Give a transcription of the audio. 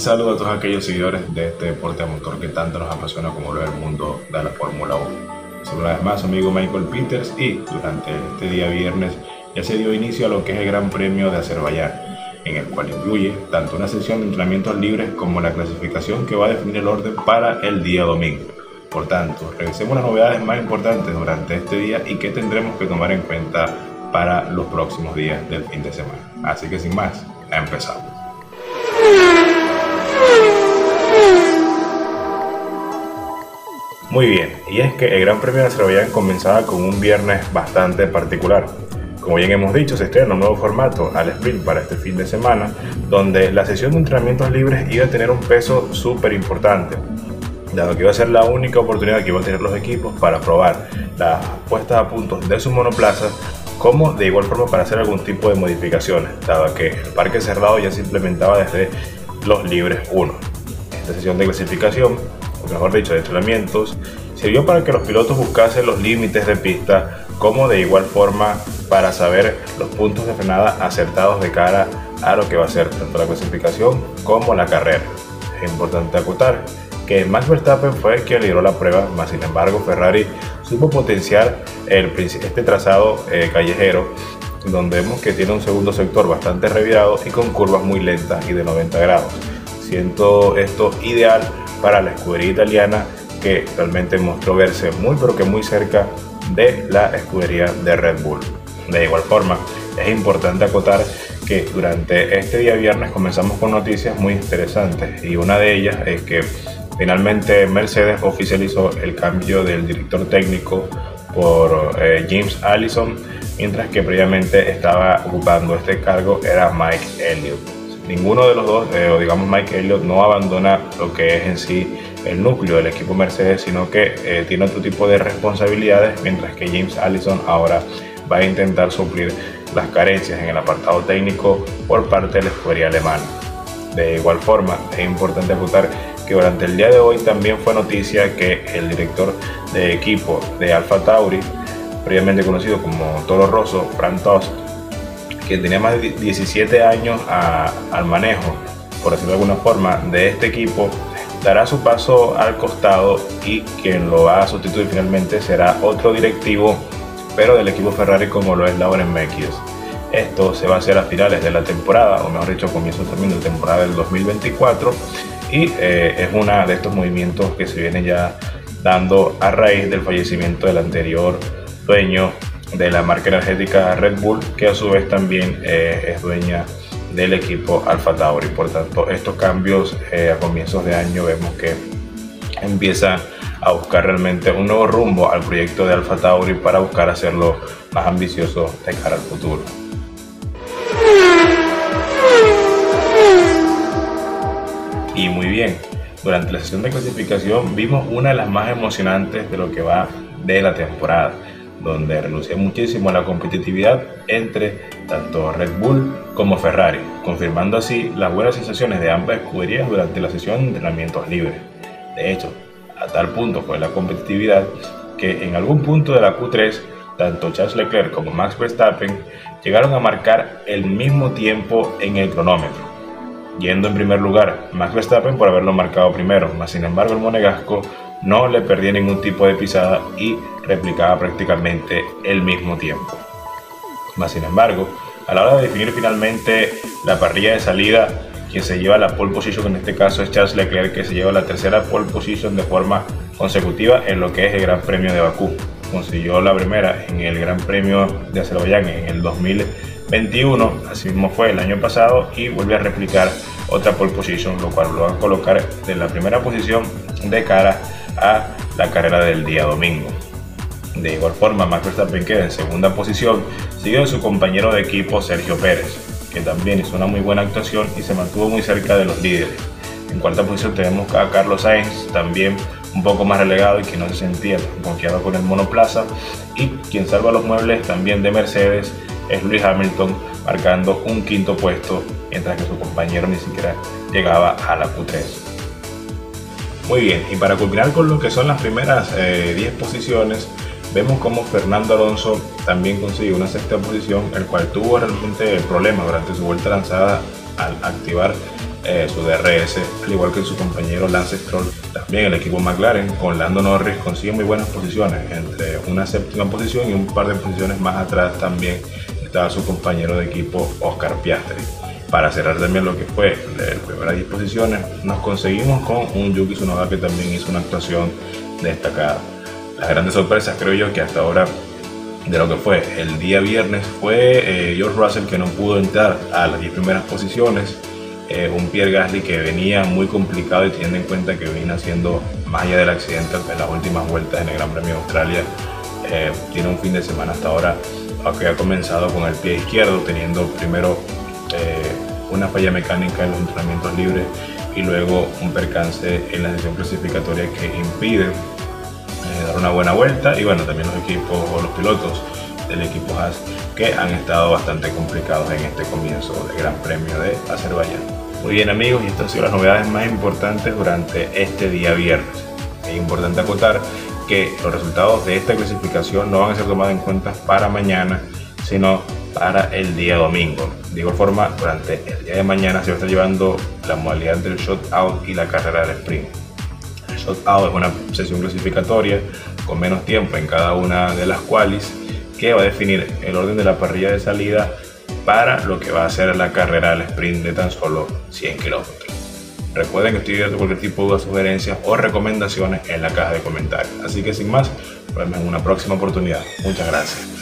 Un saludo a todos aquellos seguidores de este deporte de motor que tanto nos apasiona como lo es el mundo de la Fórmula 1. Soy una vez más su amigo Michael Peters y durante este día viernes ya se dio inicio a lo que es el Gran Premio de Azerbaiyán, en el cual incluye tanto una sesión de entrenamientos libres como la clasificación que va a definir el orden para el día domingo. Por tanto, revisemos las novedades más importantes durante este día y que tendremos que tomar en cuenta para los próximos días del fin de semana. Así que sin más, empezamos. Muy bien, y es que el Gran Premio de Azerbaiyán comenzaba con un viernes bastante particular. Como bien hemos dicho, se estrena un nuevo formato al sprint para este fin de semana, donde la sesión de entrenamientos libres iba a tener un peso súper importante, dado que iba a ser la única oportunidad que iban a tener los equipos para probar las puestas a puntos de sus monoplazas, como de igual forma para hacer algún tipo de modificaciones, dado que el parque cerrado ya se implementaba desde los libres 1. Esta sesión de clasificación, o mejor dicho de entrenamientos, sirvió para que los pilotos buscasen los límites de pista, como de igual forma para saber los puntos de frenada acertados de cara a lo que va a ser tanto la clasificación como la carrera. Es importante acotar que Max Verstappen fue el que lideró la prueba, mas sin embargo Ferrari supo potenciar este trazado callejero, donde vemos que tiene un segundo sector bastante revirado y con curvas muy lentas y de 90 grados. Siento esto ideal para la escudería italiana, que realmente mostró verse muy pero que muy cerca de la escudería de Red Bull. De igual forma, es importante acotar que durante este día viernes comenzamos con noticias muy interesantes, y una de ellas es que finalmente Mercedes oficializó el cambio del director técnico por James Allison, mientras que previamente estaba ocupando este cargo era Mike Elliott. Ninguno de los dos, Mike Elliott no abandona lo que es en sí el núcleo del equipo Mercedes, sino que tiene otro tipo de responsabilidades, mientras que James Allison ahora va a intentar suplir las carencias en el apartado técnico por parte de la escudería alemana. De igual forma, es importante acotar que durante el día de hoy también fue noticia que el director de equipo de AlphaTauri, previamente conocido como Toro Rosso, Franz Tost, que tenía más de 17 años al manejo, por decirlo de alguna forma, de este equipo, dará su paso al costado, y quien lo va a sustituir finalmente será otro directivo, pero del equipo Ferrari, como lo es Lawrence Mekies. Esto se va a hacer a finales de la temporada, o mejor dicho, comienzo también de la temporada del 2024, y es uno de estos movimientos que se viene ya dando a raíz del fallecimiento del anterior dueño de la marca energética Red Bull, que a su vez también es dueña del equipo AlphaTauri. Por tanto, estos cambios a comienzos de año vemos que empiezan a buscar realmente un nuevo rumbo al proyecto de AlphaTauri para buscar hacerlo más ambicioso de cara al futuro. Y muy bien, durante la sesión de clasificación vimos una de las más emocionantes de lo que va de la temporada, donde relucía muchísimo la competitividad entre tanto Red Bull como Ferrari, confirmando así las buenas sensaciones de ambas escuderías durante la sesión de entrenamientos libres. De hecho, a tal punto fue la competitividad que en algún punto de la Q3, tanto Charles Leclerc como Max Verstappen llegaron a marcar el mismo tiempo en el cronómetro, yendo en primer lugar Max Verstappen por haberlo marcado primero, mas sin embargo el monegasco no le perdía ningún tipo de pisada y replicaba prácticamente el mismo tiempo. Mas sin embargo, a la hora de definir finalmente la parrilla de salida, quien se lleva la pole position en este caso es Charles Leclerc, que se lleva la tercera pole position de forma consecutiva en lo que es el Gran Premio de Bakú. Consiguió la primera en el Gran Premio de Azerbaiyán en el 2021, así mismo fue el año pasado, y vuelve a replicar otra pole position, lo cual lo va a colocar en la primera posición de cara a la carrera del día domingo. De igual forma, Max Verstappen queda en segunda posición, seguido de su compañero de equipo Sergio Pérez, que también hizo una muy buena actuación y se mantuvo muy cerca de los líderes. En cuarta posición tenemos a Carlos Sainz, también un poco más relegado y que no se sentía confiado con el monoplaza, y quien salva los muebles también de Mercedes es Lewis Hamilton, marcando un quinto puesto, mientras que su compañero ni siquiera llegaba a la Q3. Muy bien, y para culminar con lo que son las primeras 10 posiciones, vemos como Fernando Alonso también consiguió una sexta posición, el cual tuvo realmente problemas durante su vuelta lanzada al activar su DRS, al igual que su compañero Lance Stroll. También el equipo McLaren con Lando Norris consigue muy buenas posiciones, entre una séptima posición y un par de posiciones más atrás también estaba su compañero de equipo Oscar Piastri. Para cerrar también lo que fue las primeras 10 posiciones, nos conseguimos con un Yuki Tsunoda que también hizo una actuación destacada. Las grandes sorpresas, creo yo, que hasta ahora de lo que fue el día viernes fue George Russell, que no pudo entrar a las 10 primeras posiciones, un Pierre Gasly que venía muy complicado y teniendo en cuenta que vino haciendo más allá del accidente en las últimas vueltas en el Gran Premio de Australia, tiene un fin de semana hasta ahora que ha comenzado con el pie izquierdo, teniendo primero una falla mecánica en los entrenamientos libres y luego un percance en la sesión clasificatoria que impide dar una buena vuelta. Y bueno, también los equipos o los pilotos del equipo Haas que han estado bastante complicados en este comienzo del Gran Premio de Azerbaiyán. Muy bien amigos, y estas han sido las novedades más importantes durante este día viernes. Es importante acotar que los resultados de esta clasificación no van a ser tomados en cuenta para mañana, sino para el día domingo. De igual forma, durante el día de mañana se va a estar llevando la modalidad del shutout y la carrera del sprint. El shutout es una sesión clasificatoria con menos tiempo en cada una de las qualis que va a definir el orden de la parrilla de salida para lo que va a ser la carrera del sprint de tan solo 100 kilómetros. Recuerden que estoy abierto a cualquier tipo de dudas, sugerencias o recomendaciones en la caja de comentarios. Así que sin más, nos vemos en una próxima oportunidad. Muchas gracias.